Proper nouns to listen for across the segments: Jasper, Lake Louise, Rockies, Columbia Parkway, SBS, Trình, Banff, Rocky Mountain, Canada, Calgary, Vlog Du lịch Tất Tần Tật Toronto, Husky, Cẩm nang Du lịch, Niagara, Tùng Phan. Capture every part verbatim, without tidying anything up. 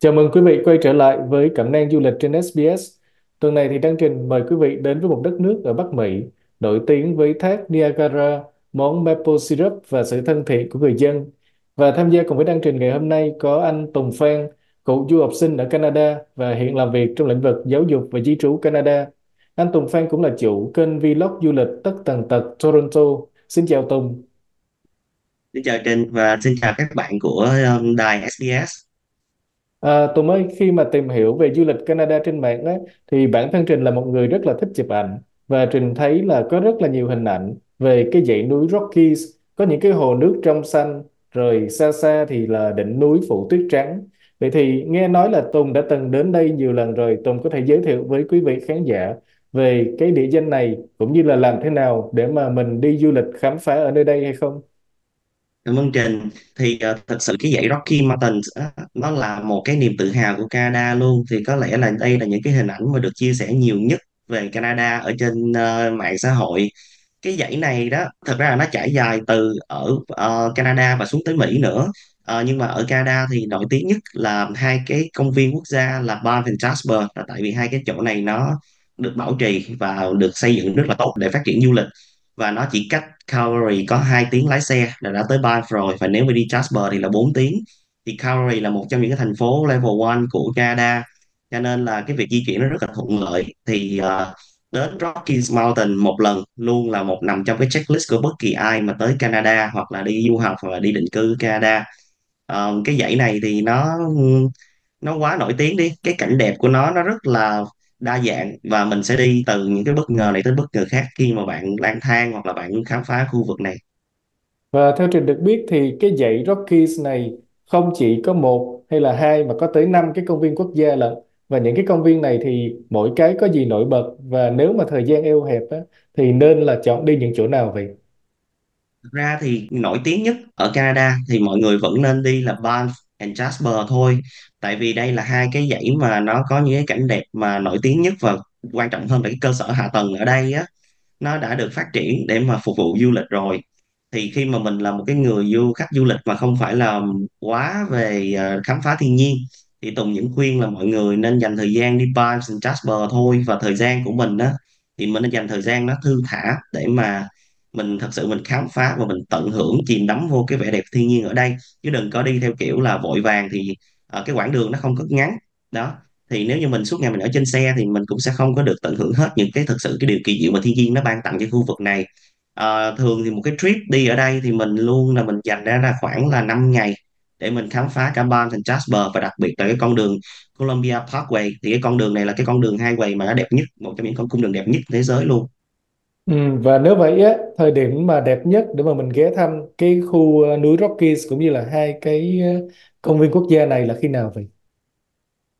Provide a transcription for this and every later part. Chào mừng quý vị quay trở lại với Cẩm nang Du lịch trên ét bê ét. Tuần này thì Đăng Trình mời quý vị đến với một đất nước ở Bắc Mỹ, nổi tiếng với thác Niagara, món maple syrup và sự thân thiện của người dân. Và tham gia cùng với Đăng Trình ngày hôm nay có anh Tùng Phan, cựu du học sinh ở Canada và hiện làm việc trong lĩnh vực giáo dục và di trú Canada. Anh Tùng Phan cũng là chủ kênh Vlog Du lịch Tất Tần Tật Toronto. Xin chào Tùng. Xin chào Trình và xin chào các bạn của um, đài ét bê ét. À, Tùng ơi, khi mà tìm hiểu về du lịch Canada trên mạng á, thì bản thân Trình là một người rất là thích chụp ảnh và Trình thấy là có rất là nhiều hình ảnh về cái dãy núi Rockies, có những cái hồ nước trong xanh, rồi xa xa thì là đỉnh núi phủ tuyết trắng. Vậy thì nghe nói là Tùng đã từng đến đây nhiều lần rồi, Tùng có thể giới thiệu với quý vị khán giả về cái địa danh này cũng như là làm thế nào để mà mình đi du lịch khám phá ở nơi đây hay không? Cảm ơn Trình. Thì uh, thật sự cái dãy Rocky Mountain uh, nó là một cái niềm tự hào của Canada luôn. Thì có lẽ là đây là những cái hình ảnh mà được chia sẻ nhiều nhất về Canada ở trên uh, mạng xã hội. Cái dãy này đó, thật ra là nó trải dài từ ở uh, Canada và xuống tới Mỹ nữa. Uh, nhưng mà ở Canada thì nổi tiếng nhất là hai cái công viên quốc gia là Banff và Jasper. Là tại vì hai cái chỗ này nó được bảo trì và được xây dựng rất là tốt để phát triển du lịch. Và nó chỉ cách Calgary có hai tiếng lái xe là đã tới Banff rồi, và nếu mà đi Jasper thì là bốn tiếng. Thì Calgary là một trong những cái thành phố level một của Canada, cho nên là cái việc di chuyển nó rất là thuận lợi. Thì uh, đến Rocky Mountain một lần luôn là một nằm trong cái checklist của bất kỳ ai mà tới Canada hoặc là đi du học hoặc là đi định cư Canada. Uh, cái dãy này thì nó nó quá nổi tiếng đi, cái cảnh đẹp của nó nó rất là đa dạng và mình sẽ đi từ những cái bất ngờ này tới bất ngờ khác khi mà bạn lang thang hoặc là bạn khám phá khu vực này. Và theo Trình được biết thì cái dãy Rockies này không chỉ có một hay là hai mà có tới năm cái công viên quốc gia lận, và những cái công viên này thì mỗi cái có gì nổi bật, và nếu mà thời gian eo hẹp á, thì nên là chọn đi những chỗ nào vậy? Thật ra thì nổi tiếng nhất ở Canada thì mọi người vẫn nên đi là Banff and Jasper thôi, tại vì đây là hai cái dãy mà nó có những cái cảnh đẹp mà nổi tiếng nhất, và quan trọng hơn là cái cơ sở hạ tầng ở đây á, nó đã được phát triển để mà phục vụ du lịch rồi. Thì khi mà mình là một cái người du khách du lịch mà không phải là quá về khám phá thiên nhiên thì Tùng những khuyên là mọi người nên dành thời gian đi Banff and Jasper thôi, và thời gian của mình á thì mình nên dành thời gian nó thư thả để mà mình thật sự mình khám phá và mình tận hưởng, chìm đắm vô cái vẻ đẹp thiên nhiên ở đây, chứ đừng có đi theo kiểu là vội vàng. Thì uh, cái quãng đường nó không có ngắn đó, thì nếu như mình suốt ngày mình ở trên xe thì mình cũng sẽ không có được tận hưởng hết những cái thật sự cái điều kỳ diệu mà thiên nhiên nó ban tặng cho khu vực này. Uh, thường thì một cái trip đi ở đây thì mình luôn là mình dành ra là khoảng là năm ngày để mình khám phá cả Banff and Jasper, và đặc biệt là cái con đường Columbia Parkway. Thì cái con đường này là cái con đường highway mà nó đẹp nhất, một trong những con cung đường đẹp nhất thế giới luôn. Ừ, và nếu vậy á, thời điểm mà đẹp nhất để mà mình ghé thăm cái khu uh, núi Rockies cũng như là hai cái uh, công viên quốc gia này là khi nào vậy?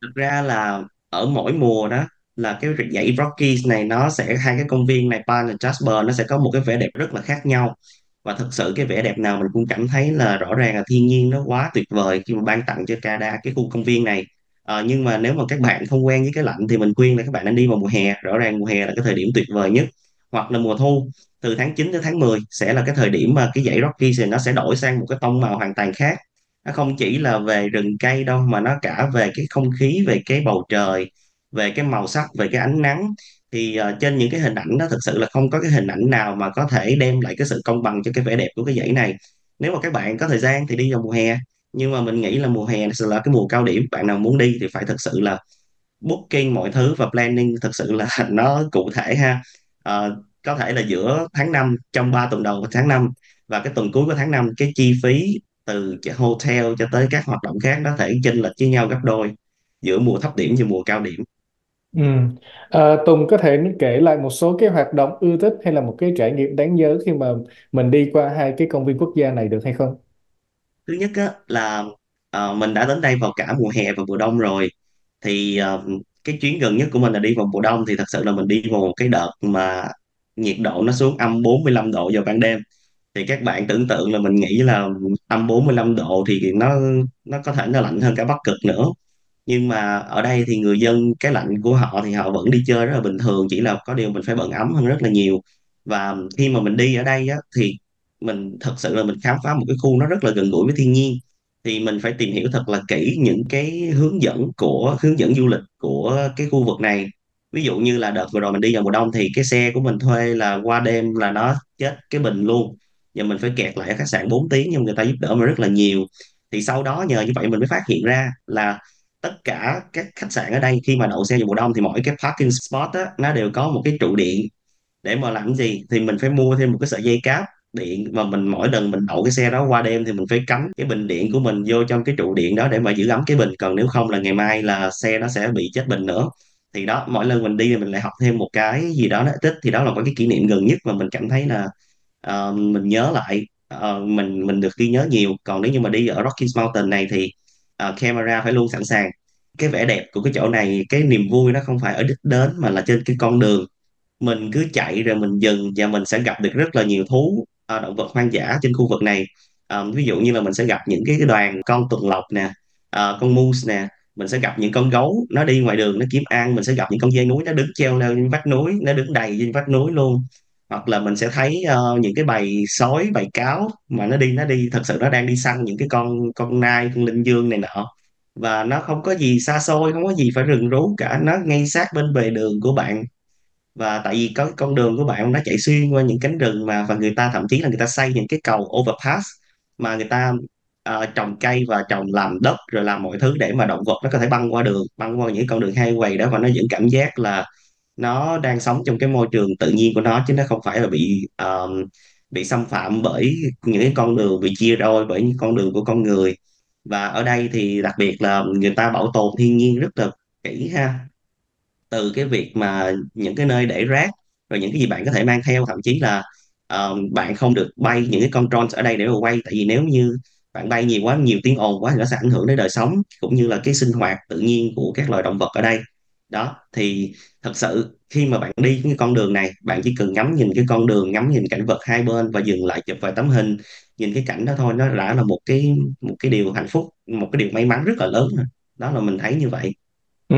Thực ra là ở mỗi mùa đó là cái dãy Rockies này nó sẽ, hai cái công viên này Banff và Jasper nó sẽ có một cái vẻ đẹp rất là khác nhau, và thực sự cái vẻ đẹp nào mình cũng cảm thấy là rõ ràng là thiên nhiên nó quá tuyệt vời khi mà ban tặng cho Canada cái khu công viên này. À, nhưng mà nếu mà các bạn không quen với cái lạnh thì mình khuyên là các bạn nên đi vào mùa hè. Rõ ràng mùa hè là cái thời điểm tuyệt vời nhất, hoặc là mùa thu từ tháng chín tới tháng mười sẽ là cái thời điểm mà cái dãy Rockies thì nó sẽ đổi sang một cái tông màu hoàn toàn khác. Nó không chỉ là về rừng cây đâu mà nó cả về cái không khí, về cái bầu trời, về cái màu sắc, về cái ánh nắng. Thì uh, trên những cái hình ảnh đó thực sự là không có cái hình ảnh nào mà có thể đem lại cái sự công bằng cho cái vẻ đẹp của cái dãy này. Nếu mà các bạn có thời gian thì đi vào mùa hè, nhưng mà mình nghĩ là mùa hè sẽ là cái mùa cao điểm. Bạn nào muốn đi thì phải thực sự là booking mọi thứ và planning thực sự là nó cụ thể ha. À, có thể là giữa tháng năm, trong ba tuần đầu của tháng năm và cái tuần cuối của tháng năm, cái chi phí từ hotel cho tới các hoạt động khác nó thể chênh lệch với nhau gấp đôi giữa mùa thấp điểm và mùa cao điểm. Ừ. À, Tùng có thể kể lại một số cái hoạt động ưa thích hay là một cái trải nghiệm đáng nhớ khi mà mình đi qua hai cái công viên quốc gia này được hay không? Thứ nhất á, là à, mình đã đến đây vào cả mùa hè và mùa đông rồi, thì à, cái chuyến gần nhất của mình là đi vào mùa đông. Thì thật sự là mình đi vào một cái đợt mà nhiệt độ nó xuống âm bốn mươi lăm độ vào ban đêm. Thì các bạn tưởng tượng là mình nghĩ là âm bốn mươi lăm độ thì nó nó có thể nó lạnh hơn cả Bắc Cực nữa. Nhưng mà ở đây thì người dân cái lạnh của họ thì họ vẫn đi chơi rất là bình thường, chỉ là có điều mình phải bận ấm hơn rất là nhiều. Và khi mà mình đi ở đây á, thì mình thật sự là mình khám phá một cái khu nó rất là gần gũi với thiên nhiên. thì mình phải tìm hiểu thật là kỹ những cái hướng dẫn của hướng dẫn du lịch của cái khu vực này. Ví dụ như là đợt vừa rồi mình đi vào mùa đông thì cái xe của mình thuê là qua đêm là nó chết cái bình luôn, và mình phải kẹt lại ở khách sạn bốn tiếng, nhưng người ta giúp đỡ mình rất là nhiều. Thì sau đó nhờ như vậy mình mới phát hiện ra là tất cả các khách sạn ở đây khi mà đậu xe vào mùa đông thì mỗi cái parking spot á, nó đều có một cái trụ điện. Để mà làm gì thì mình phải mua thêm một cái sợi dây cáp điện, mà mình mỗi lần mình đậu cái xe đó qua đêm thì mình phải cắm cái bình điện của mình vô trong cái trụ điện đó để mà giữ ấm cái bình, còn nếu không là ngày mai là xe nó sẽ bị chết bình nữa. Thì đó, mỗi lần mình đi thì mình lại học thêm một cái gì đó nó tích. Thì đó là một cái kỷ niệm gần nhất mà mình cảm thấy là uh, mình nhớ lại, uh, mình mình được ghi nhớ nhiều. Còn nếu như mà đi ở Rocky Mountain này thì uh, camera phải luôn sẵn sàng. Cái vẻ đẹp của cái chỗ này, cái niềm vui nó không phải ở đích đến mà là trên cái con đường. Mình cứ chạy rồi mình dừng và mình sẽ gặp được rất là nhiều thú, uh, động vật hoang dã trên khu vực này. Uh, ví dụ như là mình sẽ gặp những cái đoàn con tuần lộc nè, uh, con moose nè. Mình sẽ gặp những con gấu nó đi ngoài đường nó kiếm ăn, mình sẽ gặp những con dê núi nó đứng treo lên vách núi, nó đứng đầy trên vách núi luôn. Hoặc là mình sẽ thấy uh, những cái bầy sói, bầy cáo mà nó đi nó đi thật sự nó đang đi săn những cái con con nai, con linh dương này nọ. Và nó không có gì xa xôi, không có gì phải rừng rú cả, nó ngay sát bên bề đường của bạn. Và tại vì có con đường của bạn nó chạy xuyên qua những cánh rừng mà, và người ta thậm chí là người ta xây những cái cầu overpass mà người ta À, trồng cây và trồng làm đất rồi làm mọi thứ để mà động vật nó có thể băng qua đường, băng qua những con đường highway đó, và nó vẫn cảm giác là nó đang sống trong cái môi trường tự nhiên của nó, chứ nó không phải là bị uh, bị xâm phạm bởi những cái con đường bị chia đôi bởi những con đường của con người. Và ở đây thì đặc biệt là người ta bảo tồn thiên nhiên rất là kỹ ha, từ cái việc mà những cái nơi để rác rồi những cái gì bạn có thể mang theo, thậm chí là uh, bạn không được bay những cái con drone ở đây để mà quay, tại vì nếu như bạn bay nhiều quá, nhiều tiếng ồn quá thì nó sẽ ảnh hưởng đến đời sống cũng như là cái sinh hoạt tự nhiên của các loài động vật ở đây. Đó, thì thật sự khi mà bạn đi cái con đường này, bạn chỉ cần ngắm nhìn cái con đường, ngắm nhìn cảnh vật hai bên và dừng lại chụp vài tấm hình, nhìn cái cảnh đó thôi, nó đã là một cái một cái điều hạnh phúc, một cái điều may mắn rất là lớn. Đó là mình thấy như vậy. Ừ.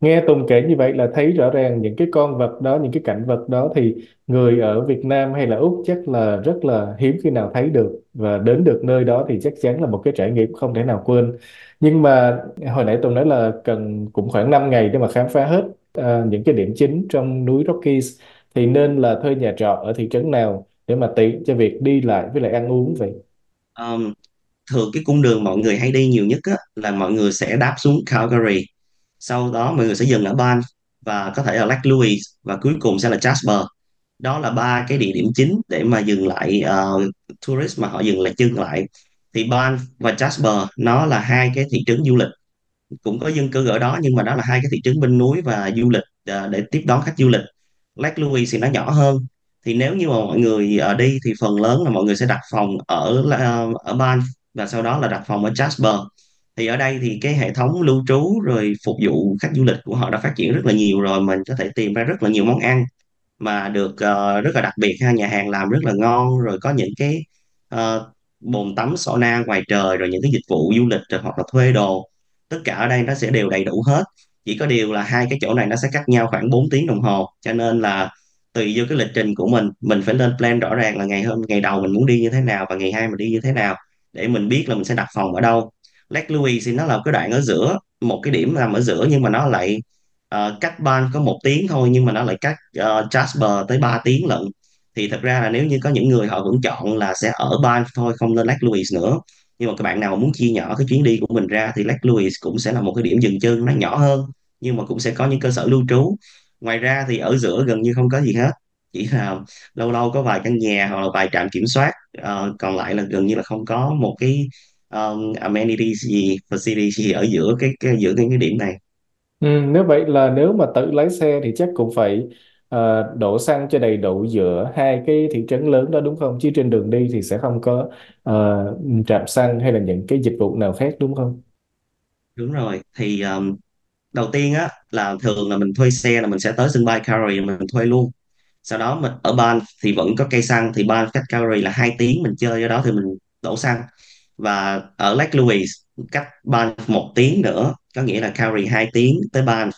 Nghe Tùng kể như vậy là thấy rõ ràng những cái con vật đó, những cái cảnh vật đó thì người ở Việt Nam hay là Úc chắc là rất là hiếm khi nào thấy được, và đến được nơi đó thì chắc chắn là một cái trải nghiệm không thể nào quên. Nhưng mà hồi nãy Tùng nói là cần cũng khoảng năm ngày để mà khám phá hết à, những cái điểm chính trong núi Rockies, thì nên là thuê nhà trọ ở thị trấn nào để mà tiện cho việc đi lại với lại ăn uống vậy? Um, thường cái cung đường mọi người hay đi nhiều nhất á, là mọi người sẽ đáp xuống Calgary. Sau đó mọi người sẽ dừng ở Banff và có thể là Lake Louise, và cuối cùng sẽ là Jasper. Đó là ba cái địa điểm chính để mà dừng lại uh, tourist mà họ dừng lại chân lại. Thì Banff và Jasper nó là hai cái thị trấn du lịch, cũng có dân cư ở đó, nhưng mà đó là hai cái thị trấn bên núi và du lịch uh, để tiếp đón khách du lịch. Lake Louise thì nó nhỏ hơn. Thì nếu như mà mọi người uh, đi thì phần lớn là mọi người sẽ đặt phòng ở uh, ở Banff và sau đó là đặt phòng ở Jasper. Thì ở đây thì cái hệ thống lưu trú rồi phục vụ khách du lịch của họ đã phát triển rất là nhiều rồi, mình có thể tìm ra rất là nhiều món ăn mà được uh, rất là đặc biệt ha, nhà hàng làm rất là ngon, rồi có những cái uh, bồn tắm sauna ngoài trời, rồi những cái dịch vụ du lịch rồi hoặc là thuê đồ, tất cả ở đây nó sẽ đều đầy đủ hết. Chỉ có điều là hai cái chỗ này nó sẽ cách nhau khoảng bốn tiếng đồng hồ, cho nên là tùy vô cái lịch trình của mình mình phải lên plan rõ ràng là ngày hôm ngày đầu mình muốn đi như thế nào và ngày hai mình đi như thế nào để mình biết là mình sẽ đặt phòng ở đâu. Lake Louise thì nó là cái đoạn ở giữa, một cái điểm nằm ở giữa, nhưng mà nó lại uh, cách Banff có một tiếng thôi, nhưng mà nó lại cách uh, Jasper tới ba tiếng lận. Thì thật ra là nếu như có những người họ vẫn chọn là sẽ ở Banff thôi, không lên Lake Louise nữa. Nhưng mà các bạn nào muốn chia nhỏ cái chuyến đi của mình ra thì Lake Louise cũng sẽ là một cái điểm dừng chân, nó nhỏ hơn nhưng mà cũng sẽ có những cơ sở lưu trú. Ngoài ra thì ở giữa gần như không có gì hết, chỉ là lâu lâu có vài căn nhà hoặc là vài trạm kiểm soát, uh, còn lại là gần như là không có một cái Um, amenities gì, facilities gì ở giữa cái, cái giữa cái, cái điểm này. Ừ, nếu vậy là nếu mà tự lái xe thì chắc cũng phải uh, đổ xăng cho đầy đủ giữa hai cái thị trấn lớn đó đúng không? Chứ trên đường đi thì sẽ không có uh, trạm xăng hay là những cái dịch vụ nào khác đúng không? Đúng rồi. Thì um, đầu tiên á là thường là mình thuê xe là mình sẽ tới sân bay Calgary mình thuê luôn. Sau đó mình ở Banff thì vẫn có cây xăng, thì Banff cách Calgary là hai tiếng, mình chơi ở đó thì mình đổ xăng. Và ở Lake Louise cách Banff một tiếng nữa, có nghĩa là Calgary hai tiếng tới Banff,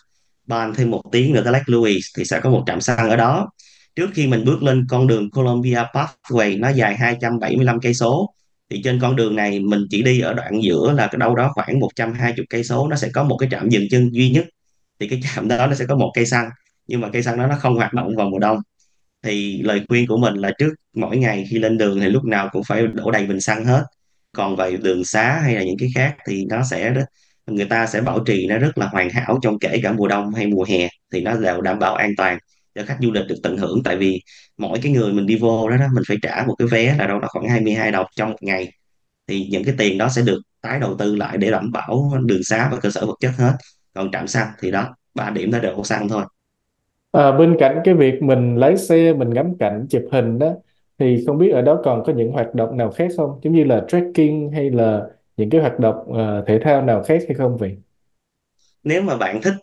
Banff thêm một tiếng nữa tới Lake Louise thì sẽ có một trạm xăng ở đó. Trước khi mình bước lên con đường Columbia Parkway nó dài hai trăm bảy mươi lăm cây số, Thì trên con đường này mình chỉ đi ở đoạn giữa là cái đâu đó khoảng một trăm hai mươi cây số nó sẽ có một cái trạm dừng chân duy nhất. Thì cái trạm đó nó sẽ có một cây xăng, nhưng mà cây xăng đó nó không hoạt động vào mùa đông. Thì lời khuyên của mình là trước mỗi ngày khi lên đường thì lúc nào cũng phải đổ đầy bình xăng hết. Còn về đường xá hay là những cái khác thì nó sẽ người ta sẽ bảo trì nó rất là hoàn hảo, trong kể cả mùa đông hay mùa hè thì nó đều đảm bảo an toàn để khách du lịch được tận hưởng. Tại vì mỗi cái người mình đi vô đó, đó mình phải trả một cái vé là đâu đó khoảng hai mươi hai đồng trong một ngày, thì những cái tiền đó sẽ được tái đầu tư lại để đảm bảo đường xá và cơ sở vật chất hết. Còn trạm xăng thì đó, ba điểm đó đều có xăng thôi. À, bên cạnh cái việc mình lái xe, mình ngắm cảnh, chụp hình đó, thì không biết ở đó còn có những hoạt động nào khác không? Giống như là trekking hay là những cái hoạt động uh, thể thao nào khác hay không vậy? Nếu mà bạn thích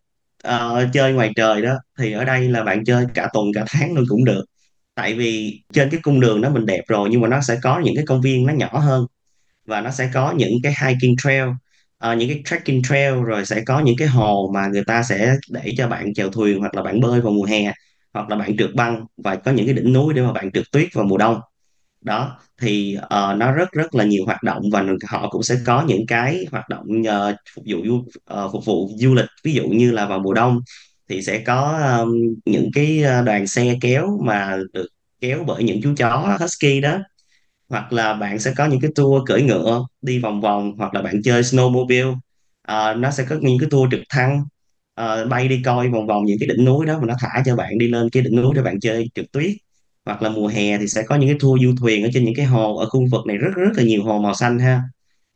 uh, chơi ngoài trời đó, thì ở đây là bạn chơi cả tuần, cả tháng luôn cũng được. Tại vì trên cái cung đường đó mình đẹp rồi, nhưng mà nó sẽ có những cái công viên nó nhỏ hơn. Và nó sẽ có những cái hiking trail, uh, những cái trekking trail, rồi sẽ có những cái hồ mà người ta sẽ để cho bạn chèo thuyền hoặc là bạn bơi vào mùa hè, hoặc là bạn trượt băng, và có những cái đỉnh núi để mà bạn trượt tuyết vào mùa đông. Đó, thì uh, nó rất rất là nhiều hoạt động, và họ cũng sẽ có những cái hoạt động uh, phục vụ uh, phục vụ du lịch. Ví dụ như là vào mùa đông thì sẽ có um, những cái đoàn xe kéo mà được kéo bởi những chú chó Husky đó, hoặc là bạn sẽ có những cái tour cưỡi ngựa đi vòng vòng, hoặc là bạn chơi snowmobile. Uh, nó sẽ có những cái tour trực thăng, Uh, bay đi coi vòng vòng những cái đỉnh núi đó, mà nó thả cho bạn đi lên cái đỉnh núi để bạn chơi trượt tuyết. Hoặc là mùa hè thì sẽ có những cái tour du thuyền ở trên những cái hồ. Ở khu vực này rất rất là nhiều hồ màu xanh ha,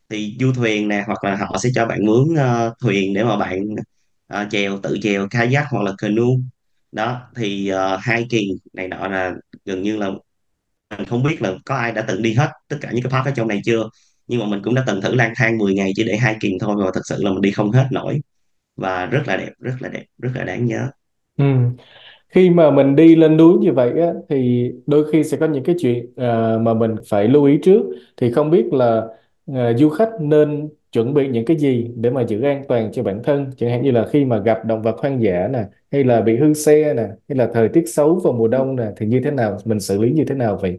thì du thuyền nè, hoặc là họ sẽ cho bạn mướn uh, thuyền để mà bạn uh, chèo, tự chèo kayak hoặc là canoe đó. Thì uh, hiking này nọ là gần như là mình không biết là có ai đã từng đi hết tất cả những cái park ở trong này chưa, nhưng mà mình cũng đã từng thử lang thang mười ngày chỉ để hiking thôi, mà thật sự là mình đi không hết nổi. Và rất là đẹp, rất là đẹp, rất là đáng nhớ. Ừ. Khi mà mình đi lên núi như vậy á, thì đôi khi sẽ có những cái chuyện uh, mà mình phải lưu ý trước. Thì không biết là uh, du khách nên chuẩn bị những cái gì để mà giữ an toàn cho bản thân. Chẳng hạn như là khi mà gặp động vật hoang dã nè, hay là bị hư xe nè, hay là thời tiết xấu vào mùa đông nè, thì như thế nào, mình xử lý như thế nào vậy?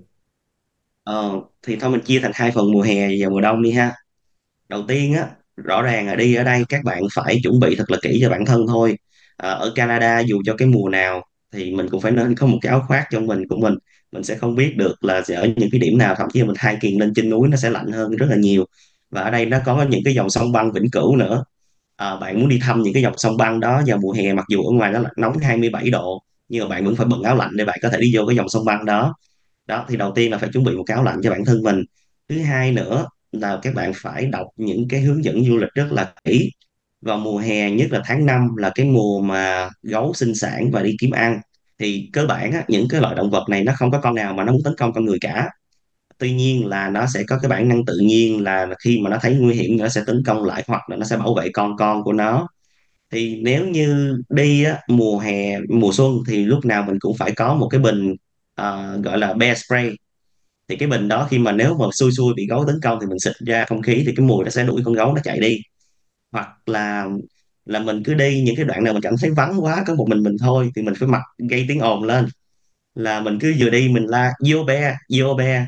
Ờ, thì thôi mình chia thành hai phần mùa hè và mùa đông đi ha. Đầu tiên á, rõ ràng là đi ở đây các bạn phải chuẩn bị thật là kỹ cho bản thân thôi. À, ở Canada dù cho cái mùa nào thì mình cũng phải nên có một cái áo khoác cho mình của mình. Mình sẽ không biết được là sẽ ở những cái điểm nào, thậm chí là mình hiking lên trên núi nó sẽ lạnh hơn rất là nhiều. Và ở đây nó có những cái dòng sông băng vĩnh cửu nữa. À, bạn muốn đi thăm những cái dòng sông băng đó vào mùa hè, mặc dù ở ngoài nó nóng hai mươi bảy độ, nhưng mà bạn vẫn phải bận áo lạnh để bạn có thể đi vô cái dòng sông băng đó. Đó, thì đầu tiên là phải chuẩn bị một cái áo lạnh cho bản thân mình. Thứ hai nữa là các bạn phải đọc những cái hướng dẫn du lịch rất là kỹ. Vào mùa hè, nhất là tháng năm là cái mùa mà gấu sinh sản và đi kiếm ăn, thì cơ bản á, những cái loại động vật này nó không có con nào mà nó muốn tấn công con người cả. Tuy nhiên là nó sẽ có cái bản năng tự nhiên là khi mà nó thấy nguy hiểm nó sẽ tấn công lại, hoặc là nó sẽ bảo vệ con con của nó. Thì nếu như đi á, mùa hè, mùa xuân thì lúc nào mình cũng phải có một cái bình uh, gọi là bear spray. Thì cái bình đó khi mà nếu mà xui xui bị gấu tấn công thì mình xịt ra không khí thì cái mùi nó sẽ đuổi con gấu nó chạy đi. Hoặc là là mình cứ đi những cái đoạn nào mình cảm thấy vắng quá, có một mình mình thôi, thì mình phải mặc gây tiếng ồn lên, là mình cứ vừa đi mình la yo bear, yo bear,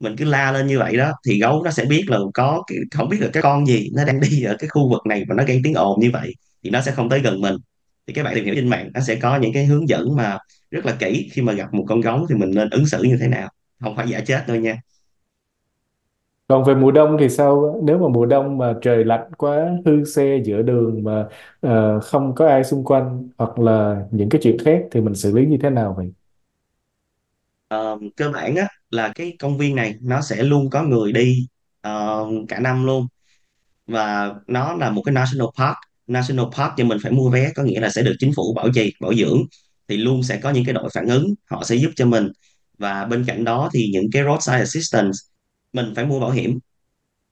mình cứ la lên như vậy đó. Thì gấu nó sẽ biết là có cái, không biết là cái con gì nó đang đi ở cái khu vực này mà nó gây tiếng ồn như vậy, thì nó sẽ không tới gần mình. Thì các bạn tìm hiểu trên mạng nó sẽ có những cái hướng dẫn mà rất là kỹ khi mà gặp một con gấu thì mình nên ứng xử như thế nào, không phải giả chết đâu nha. Còn về mùa đông thì sao? Nếu mà mùa đông mà trời lạnh quá, hư xe giữa đường mà uh, không có ai xung quanh, hoặc là những cái chuyện khác thì mình xử lý như thế nào vậy? Uh, cơ bản á, là cái công viên này nó sẽ luôn có người đi uh, cả năm luôn, và nó là một cái national park. National park thì mình phải mua vé, có nghĩa là sẽ được chính phủ bảo trì, bảo dưỡng, thì luôn sẽ có những cái đội phản ứng, họ sẽ giúp cho mình. Và bên cạnh đó thì những cái roadside assistance mình phải mua bảo hiểm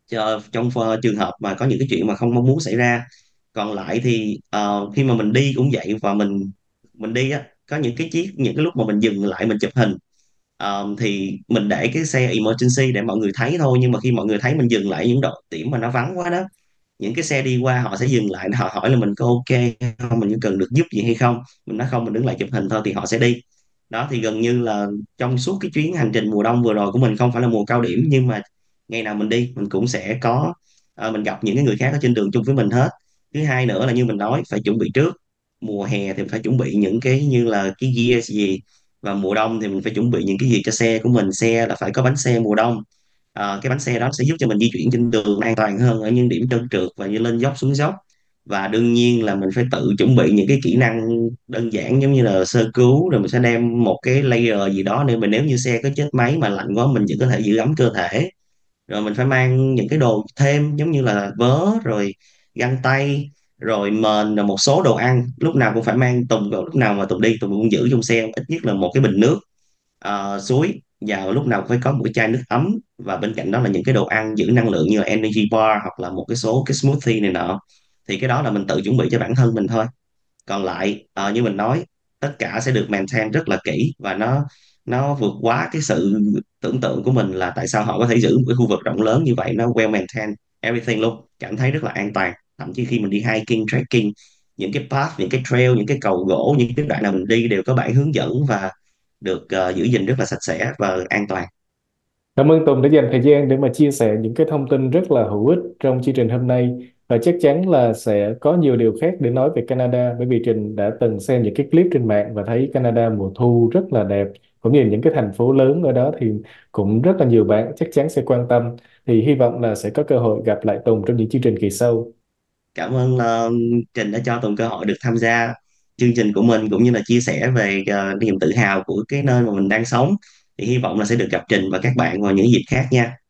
Chờ, trong uh, trường hợp mà có những cái chuyện mà không mong muốn xảy ra. Còn lại thì uh, khi mà mình đi cũng vậy, và mình mình đi á, có những cái chiếc những cái lúc mà mình dừng lại mình chụp hình uh, thì mình để cái xe emergency để mọi người thấy thôi. Nhưng mà khi mọi người thấy mình dừng lại những độ điểm mà nó vắng quá đó, những cái xe đi qua họ sẽ dừng lại, họ hỏi là mình có ok không, mình cần được giúp gì hay không. Mình nói không, mình đứng lại chụp hình thôi, thì họ sẽ đi. Đó, thì gần như là trong suốt cái chuyến hành trình mùa đông vừa rồi của mình, không phải là mùa cao điểm nhưng mà ngày nào mình đi mình cũng sẽ có à, mình gặp những cái người khác ở trên đường chung với mình hết. Thứ hai nữa là như mình nói, phải chuẩn bị trước. Mùa hè thì mình phải chuẩn bị những cái như là cái gear gì, và mùa đông thì mình phải chuẩn bị những cái gì cho xe của mình. Xe là phải có bánh xe mùa đông. À, cái bánh xe đó sẽ giúp cho mình di chuyển trên đường an toàn hơn ở những điểm trơn trượt và như lên dốc xuống dốc. Và đương nhiên là mình phải tự chuẩn bị những cái kỹ năng đơn giản giống như là sơ cứu, rồi mình sẽ đem một cái layer gì đó để mình nếu như xe có chết máy mà lạnh quá mình vẫn có thể giữ ấm cơ thể. Rồi mình phải mang những cái đồ thêm giống như là vớ, rồi găng tay, rồi mền, rồi một số đồ ăn. Lúc nào cũng phải mang. Tùng lúc nào mà Tùng đi Tùng cũng giữ trong xe ít nhất là một cái bình nước uh, suối, và lúc nào cũng phải có một chai nước ấm, và bên cạnh đó là những cái đồ ăn giữ năng lượng như là energy bar hoặc là một cái số cái smoothie này nọ. Thì cái đó là mình tự chuẩn bị cho bản thân mình thôi. Còn lại uh, như mình nói, tất cả sẽ được maintain rất là kỹ, và nó nó vượt quá cái sự tưởng tượng của mình là tại sao họ có thể giữ một cái khu vực rộng lớn như vậy, nó well maintained everything luôn, cảm thấy rất là an toàn. Thậm chí khi mình đi hiking, trekking, những cái path, những cái trail, những cái cầu gỗ, những cái đoạn nào mình đi đều có bản hướng dẫn và được uh, giữ gìn rất là sạch sẽ và an toàn. Cảm ơn Tùng đã dành thời gian để mà chia sẻ những cái thông tin rất là hữu ích trong chương trình hôm nay, và chắc chắn là sẽ có nhiều điều khác để nói về Canada, bởi vì Trình đã từng xem những cái clip trên mạng và thấy Canada mùa thu rất là đẹp, cũng như những cái thành phố lớn ở đó thì cũng rất là nhiều bạn chắc chắn sẽ quan tâm. Thì hy vọng là sẽ có cơ hội gặp lại Tùng trong những chương trình kỳ sau. Cảm ơn uh, Trình đã cho Tùng cơ hội được tham gia chương trình của mình, cũng như là chia sẻ về uh, niềm tự hào của cái nơi mà mình đang sống. Thì hy vọng là sẽ được gặp Trình và các bạn vào những dịp khác nha.